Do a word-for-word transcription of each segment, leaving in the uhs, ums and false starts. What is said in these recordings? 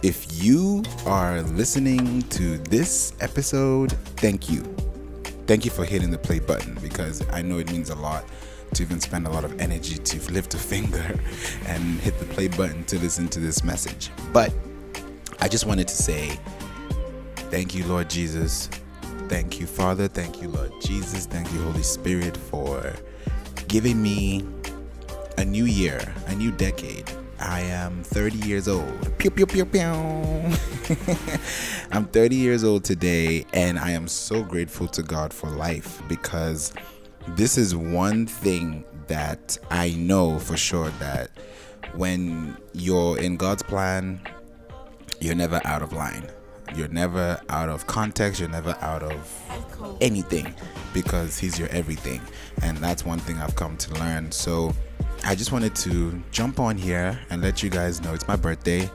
If you are listening to this episode, thank you. Thank you for hitting the play button, because I know it means a lot to even spend a lot of energy to lift a finger and hit the play button to listen to this message. But I just wanted to say thank you, Lord Jesus. Thank you, Father. Thank you, Lord Jesus. Thank you, Holy Spirit, for giving me a new year, a new decade. I am thirty years old. Pew, pew, pew, pew. I'm thirty years old today, and I am so grateful to God for life, because this is one thing that I know for sure, that when you're in God's plan, you're never out of line. You're never out of context. You're never out of anything, because He's your everything. And that's one thing I've come to learn. So I just wanted to jump on here and let you guys know it's my birthday.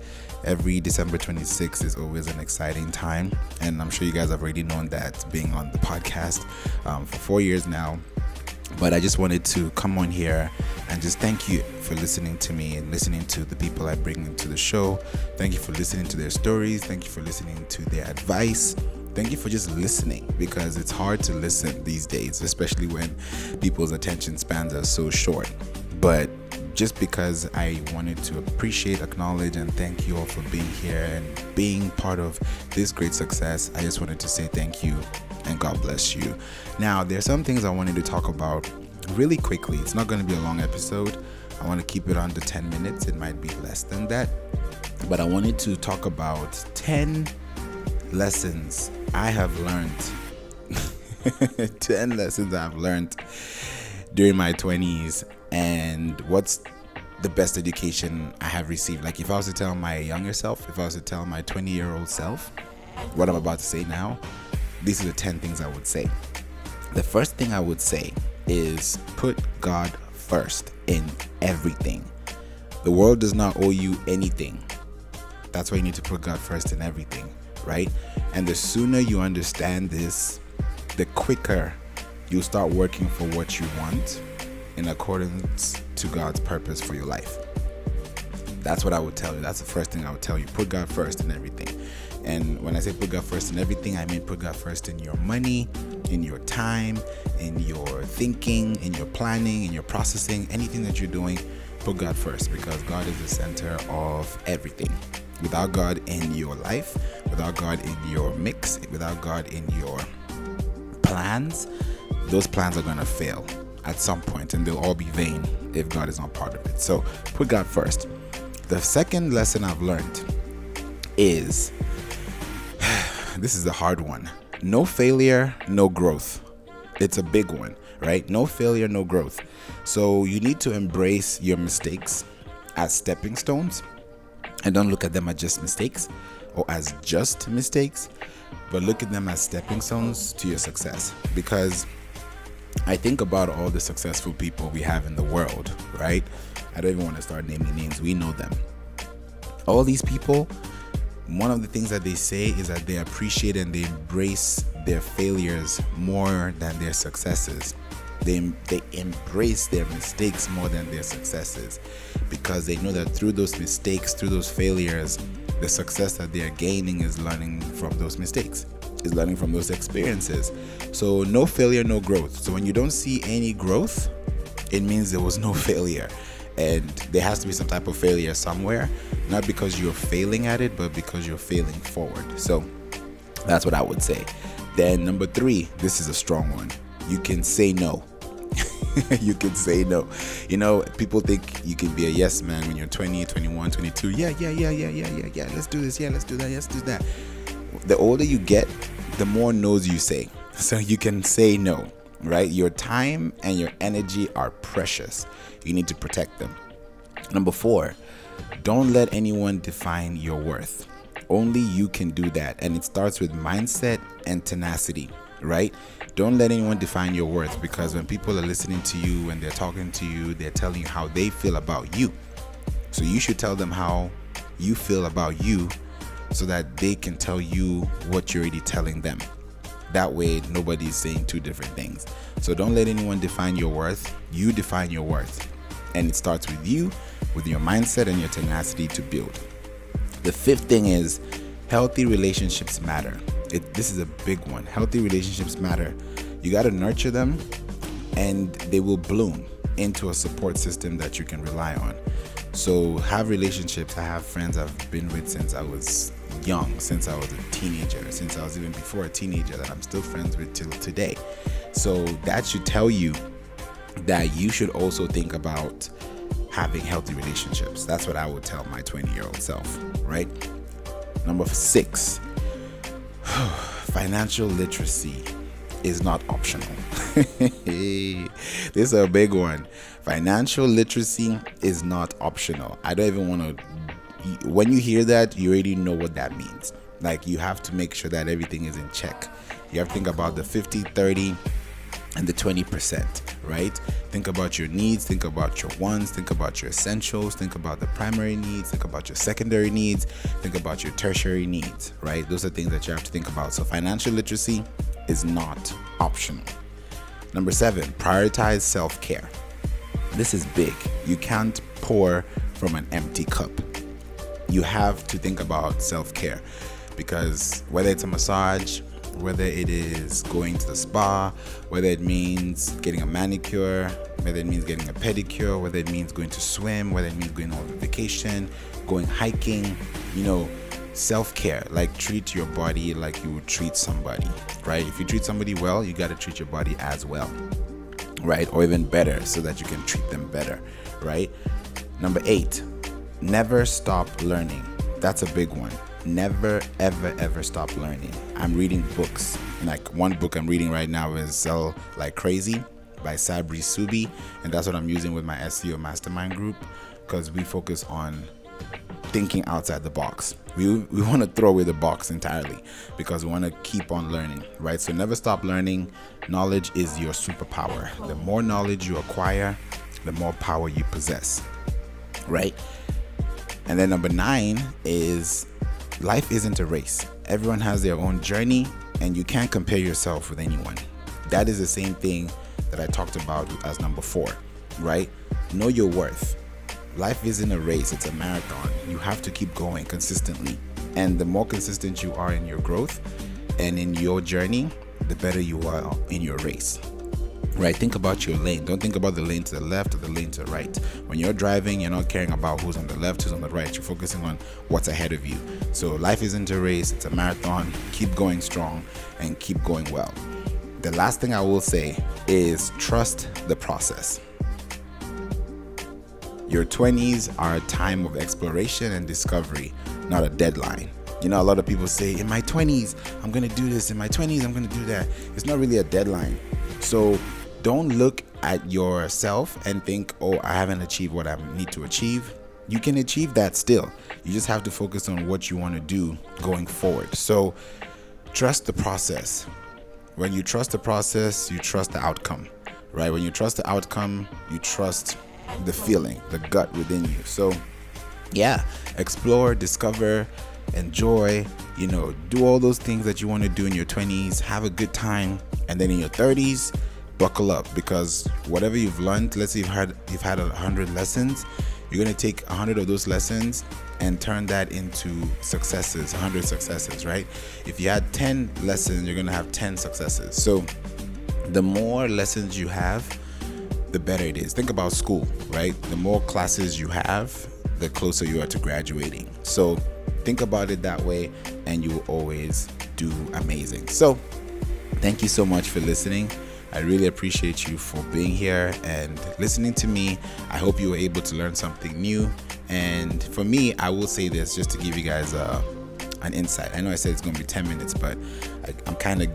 Every December twenty-sixth is always an exciting time. And I'm sure you guys have already known that, being on the podcast um, for four years now. But I just wanted to come on here and just thank you for listening to me and listening to the people I bring into the show. Thank you for listening to their stories. Thank you for listening to their advice. Thank you for just listening, because it's hard to listen these days, especially when people's attention spans are so short. But just because I wanted to appreciate, acknowledge, and thank you all for being here and being part of this great success, I just wanted to say thank you. And God bless you. Now, there's some things I wanted to talk about really quickly. It's not going to be a long episode. I want to keep it under ten minutes. It might be less than that. But I wanted to talk about ten lessons I have learned. ten lessons I've learned during my twenties, and what's the best education I have received. Like, if I was to tell my younger self, if I was to tell my twenty-year-old self what I'm about to say now, these are the ten things I would say. The first thing I would say is put God first in everything. The world does not owe you anything. That's why you need to put God first in everything, right? And the sooner you understand this, the quicker you'll start working for what you want in accordance to God's purpose for your life. That's what I would tell you. That's the first thing I would tell you. Put God first in everything. And when I say put God first in everything, I mean put God first in your money, in your time, in your thinking, in your planning, in your processing, anything that you're doing. Put God first, because God is the center of everything. Without God in your life, without God in your mix, without God in your plans, those plans are going to fail at some point, and they'll all be vain if God is not part of it. So put God first. The second lesson I've learned is... this is the hard one. No failure, no growth. It's a big one, right? No failure, no growth. So you need to embrace your mistakes as stepping stones, and don't look at them as just mistakes or as just mistakes, but look at them as stepping stones to your success. Because I think about all the successful people we have in the world, right? I don't even want to start naming names. We know them. All these people, one of the things that they say is that they appreciate and they embrace their failures more than their successes. They they embrace their mistakes more than their successes, because they know that through those mistakes, through those failures, the success that they are gaining is learning from those mistakes, is learning from those experiences. So no failure, no growth. So when you don't see any growth, it means there was no failure. And there has to be some type of failure somewhere, not because you're failing at it, but because you're failing forward. So that's what I would say. Then number three, this is a strong one. You can say no. You can say no. You know, people think you can be a yes man when you're twenty, twenty-one, twenty-two. Yeah, yeah, yeah, yeah, yeah, yeah, yeah. Let's do this. Yeah, let's do that. Let's do that. The older you get, the more no's you say. So you can say no. Right? Your time and your energy are precious. You need to protect them. Number four, don't let anyone define your worth. Only you can do that. And it starts with mindset and tenacity, right? Don't let anyone define your worth, because when people are listening to you, when they're talking to you, they're telling you how they feel about you. So you should tell them how you feel about you, so that they can tell you what you're already telling them. That way, nobody's saying two different things. So don't let anyone define your worth. You define your worth. And it starts with you, with your mindset and your tenacity to build. The fifth thing is healthy relationships matter. It, this is a big one. Healthy relationships matter. You got to nurture them and they will bloom into a support system that you can rely on. So have relationships. I have friends I've been with since I was young, since I was a teenager, since I was even before a teenager that I'm still friends with till today. So that should tell you that you should also think about having healthy relationships. That's what I would tell my twenty-year-old self, right? Number six, financial literacy is not optional. This is a big one. Financial literacy is not optional. I don't even want to, when you hear that, you already know what that means. Like, you have to make sure that everything is in check. You have to think about the fifty, thirty, and the twenty percent, right? Think about your needs, think about your wants, think about your essentials, think about the primary needs, think about your secondary needs, think about your tertiary needs, right? Those are things that you have to think about. So financial literacy is not optional. Number seven, prioritize self-care. This is big. You can't pour from an empty cup. You have to think about self-care, because whether it's a massage, whether it is going to the spa, whether it means getting a manicure, whether it means getting a pedicure, whether it means going to swim, whether it means going on vacation, going hiking, you know, self-care. Like, treat your body like you would treat somebody, right? If you treat somebody well, you got to treat your body as well, right? Or even better, so that you can treat them better, right? Number eight, never stop learning. That's a big one. Never, ever, ever stop learning. I'm reading books. Like, one book I'm reading right now is Sell Like Crazy by Sabri Subi. And that's what I'm using with my S E O mastermind group, because we focus on thinking outside the box. We we want to throw away the box entirely, because we want to keep on learning, right? So never stop learning. Knowledge is your superpower. The more knowledge you acquire, the more power you possess, right? And then number nine is, life isn't a race. Everyone has their own journey, and you can't compare yourself with anyone. That is the same thing that I talked about as number four, right? Know your worth. Life isn't a race, it's a marathon. You have to keep going consistently. And the more consistent you are in your growth and in your journey, the better you are in your race, right? Think about your lane. Don't think about the lane to the left or the lane to the right. When you're driving, you're not caring about who's on the left, who's on the right. You're focusing on what's ahead of you. So life isn't a race, it's a marathon. Keep going strong and keep going well. The last thing I will say is trust the process. Your twenties are a time of exploration and discovery, not a deadline. You know, a lot of people say, in my twenties, I'm going to do this. In my twenties, I'm going to do that. It's not really a deadline. So don't look at yourself and think, oh, I haven't achieved what I need to achieve. You can achieve that still. You just have to focus on what you want to do going forward. So trust the process. When you trust the process, you trust the outcome, right? When you trust the outcome, you trust the feeling, the gut within you. So yeah, explore, discover, enjoy, you know, do all those things that you want to do in your twenties. Have a good time. And then in your thirties, buckle up, because whatever you've learned, let's say you've had you've had a hundred lessons, you're gonna take a hundred of those lessons and turn that into successes, a hundred successes, right? If you had ten lessons, you're gonna have ten successes. So the more lessons you have, the better it is. Think about school, right? The more classes you have, the closer you are to graduating. So think about it that way, and you will always do amazing. So thank you so much for listening. I really appreciate you for being here and listening to me. I hope you were able to learn something new. And for me, I will say this just to give you guys uh, an insight. I know I said it's going to be ten minutes, but I, I'm kind of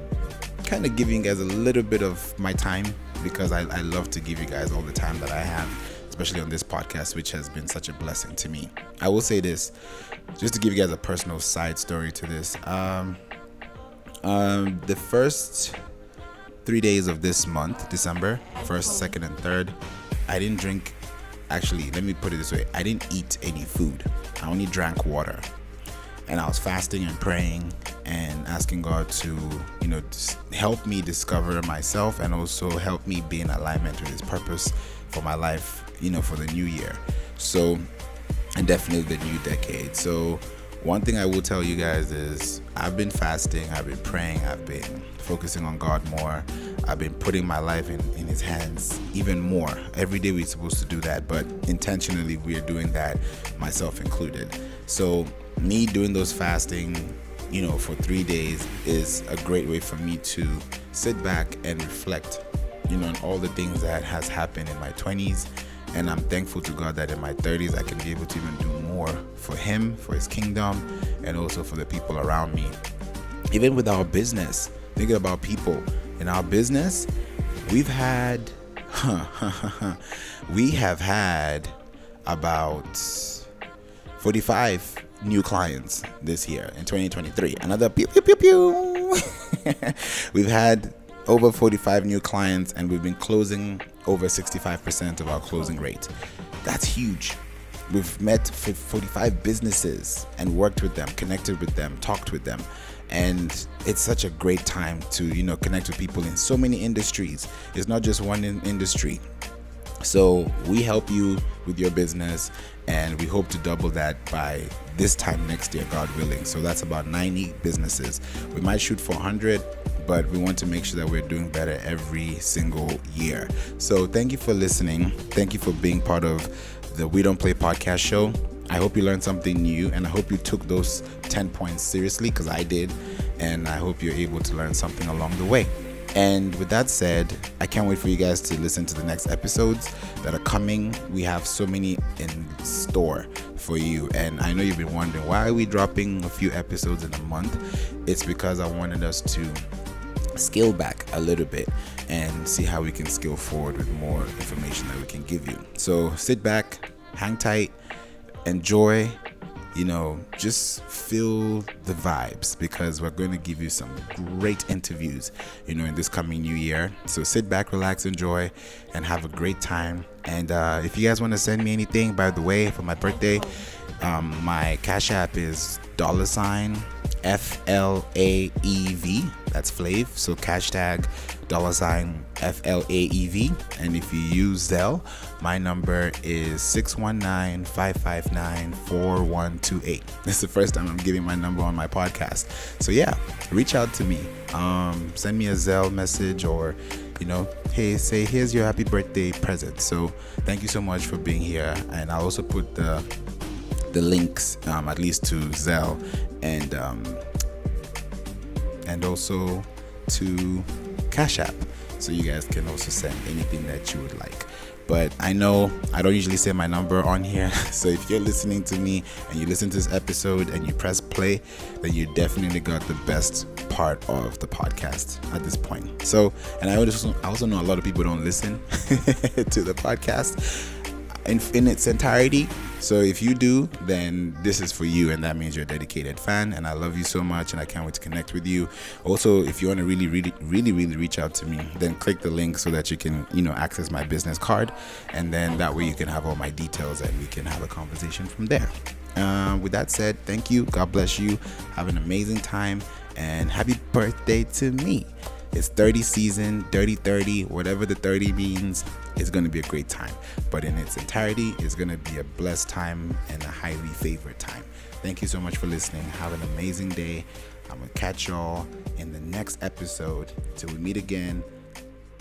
kind of giving you guys a little bit of my time, because I, I love to give you guys all the time that I have, especially on this podcast, which has been such a blessing to me. I will say this, just to give you guys a personal side story to this. Um... Um, the first three days of this month, December, first, second, and third, I didn't drink, actually, let me put it this way. I didn't eat any food. I only drank water, and I was fasting and praying and asking God to, you know, help me discover myself, and also help me be in alignment with His purpose for my life, you know, for the new year. So, and definitely the new decade. So One thing I will tell you guys is I've been fasting, I've been praying, I've been focusing on God more. I've been putting my life in, in his hands even more. Every day we're supposed to do that, but intentionally we are doing that, myself included. So me doing those fasting, you know, for three days is a great way for me to sit back and reflect, you know, on all the things that has happened in my twenties. And I'm thankful to God that in my thirties, I can be able to even do more for him, for his kingdom, and also for the people around me. Even with our business, thinking about people in our business, we've had, we have had about forty-five new clients this year in twenty twenty-three. Another pew, pew, pew, pew. We've had over forty-five new clients, and we've been closing over sixty-five percent of our closing rate. That's huge. We've met forty-five businesses and worked with them, connected with them, talked with them. And it's such a great time to, you know, connect with people in so many industries. It's not just one in- industry. So we help you with your business, and we hope to double that by this time next year, God willing. So that's about ninety businesses. We might shoot for one hundred, but we want to make sure that we're doing better every single year. So thank you for listening. Thank you for being part of the We Don't Play podcast show. I hope you learned something new, and I hope you took those ten points seriously, because I did, and I hope you're able to learn something along the way. And with that said, I can't wait for you guys to listen to the next episodes that are coming. We have so many in store for you, and I know you've been wondering, why are we dropping a few episodes in a month? It's because I wanted us to scale back a little bit and see how we can scale forward with more information that we can give you. So sit back, hang tight, enjoy, you know, just feel the vibes, because we're going to give you some great interviews, you know, in this coming new year. So sit back, relax, enjoy, and have a great time. And uh, if you guys want to send me anything, by the way, for my birthday, um, my Cash App is dollar sign F L A E V. That's Flav. So hashtag dollar sign F L A E V. And if you use Zelle, my number is six one nine, five five nine, four one two eight. That's the first time I'm giving my number on my podcast. So yeah, reach out to me. Um, send me a Zelle message, or, you know, hey, say, here's your happy birthday present. So thank you so much for being here. And I'll also put the the links, um, at least to Zelle and um, and also to Cash App, so you guys can also send anything that you would like. But I know I don't usually say my number on here, so if you're listening to me and you listen to this episode and you press play, then you definitely got the best part of the podcast at this point. So, and I also, I also know a lot of people don't listen to the podcast In, in its entirety. So if you do, then this is for you, and that means you're a dedicated fan, and I love you so much, and I can't wait to connect with you. Also, if you want to really really really really reach out to me, then click the link so that you can, you know, access my business card, and then that way you can have all my details and we can have a conversation from there. Uh, with that said, thank you, God bless you, have an amazing time, and happy birthday to me. It's thirty season, thirty thirty, whatever the thirty means. It's going to be a great time. But in its entirety, it's going to be a blessed time and a highly favored time. Thank you so much for listening. Have an amazing day. I'm going to catch y'all in the next episode. Till we meet again,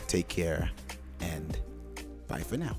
take care, and bye for now.